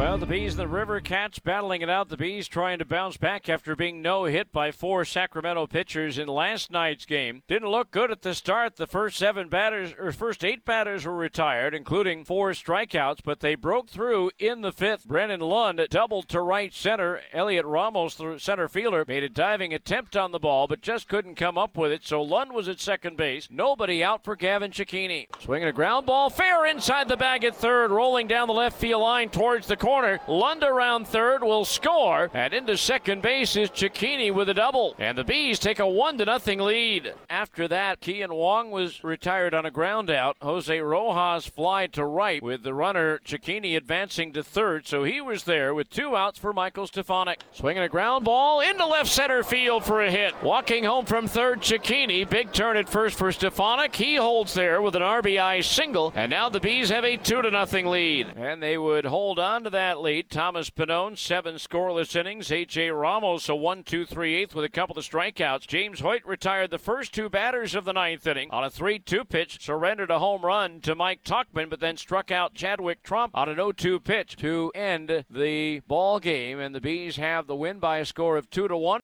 Well, the Bees and the River Cats battling it out. The Bees trying to bounce back after being no-hit by four Sacramento pitchers in last night's game. Didn't look good at the start. The first eight batters were retired, including four strikeouts, but they broke through in the fifth. Brennan Lund doubled to right center. Elliot Ramos, the center fielder, made a diving attempt on the ball, but just couldn't come up with it, so Lund was at second base. Nobody out for Gavin Cicchini. Swinging a ground ball, fair inside the bag at third, rolling down the left field line towards the corner. Lund around third will score, and into second base is Cicchini with a double, and the Bees take a 1-0 lead. After that, Kian Wong was retired on a ground out. Jose Rojas flied to right with the runner Cicchini advancing to third, so he was there with two outs for Michael Stefanik. Swinging a ground ball into left center field for a hit. Walking home from third, Cicchini. Big turn at first for Stefanik. He holds there with an RBI single, and now the Bees have a 2-0 lead. And they would hold on to that lead. Thomas Pannone, 7 scoreless innings. A.J. Ramos, a 1-2-3-8 with a couple of strikeouts. James Hoyt retired the first two batters of the ninth inning on a 3-2 pitch, surrendered a home run to Mike Tuckman, but then struck out Chadwick Trump on an 0-2 pitch to end the ball game, and the Bees have the win by a score of 2-1.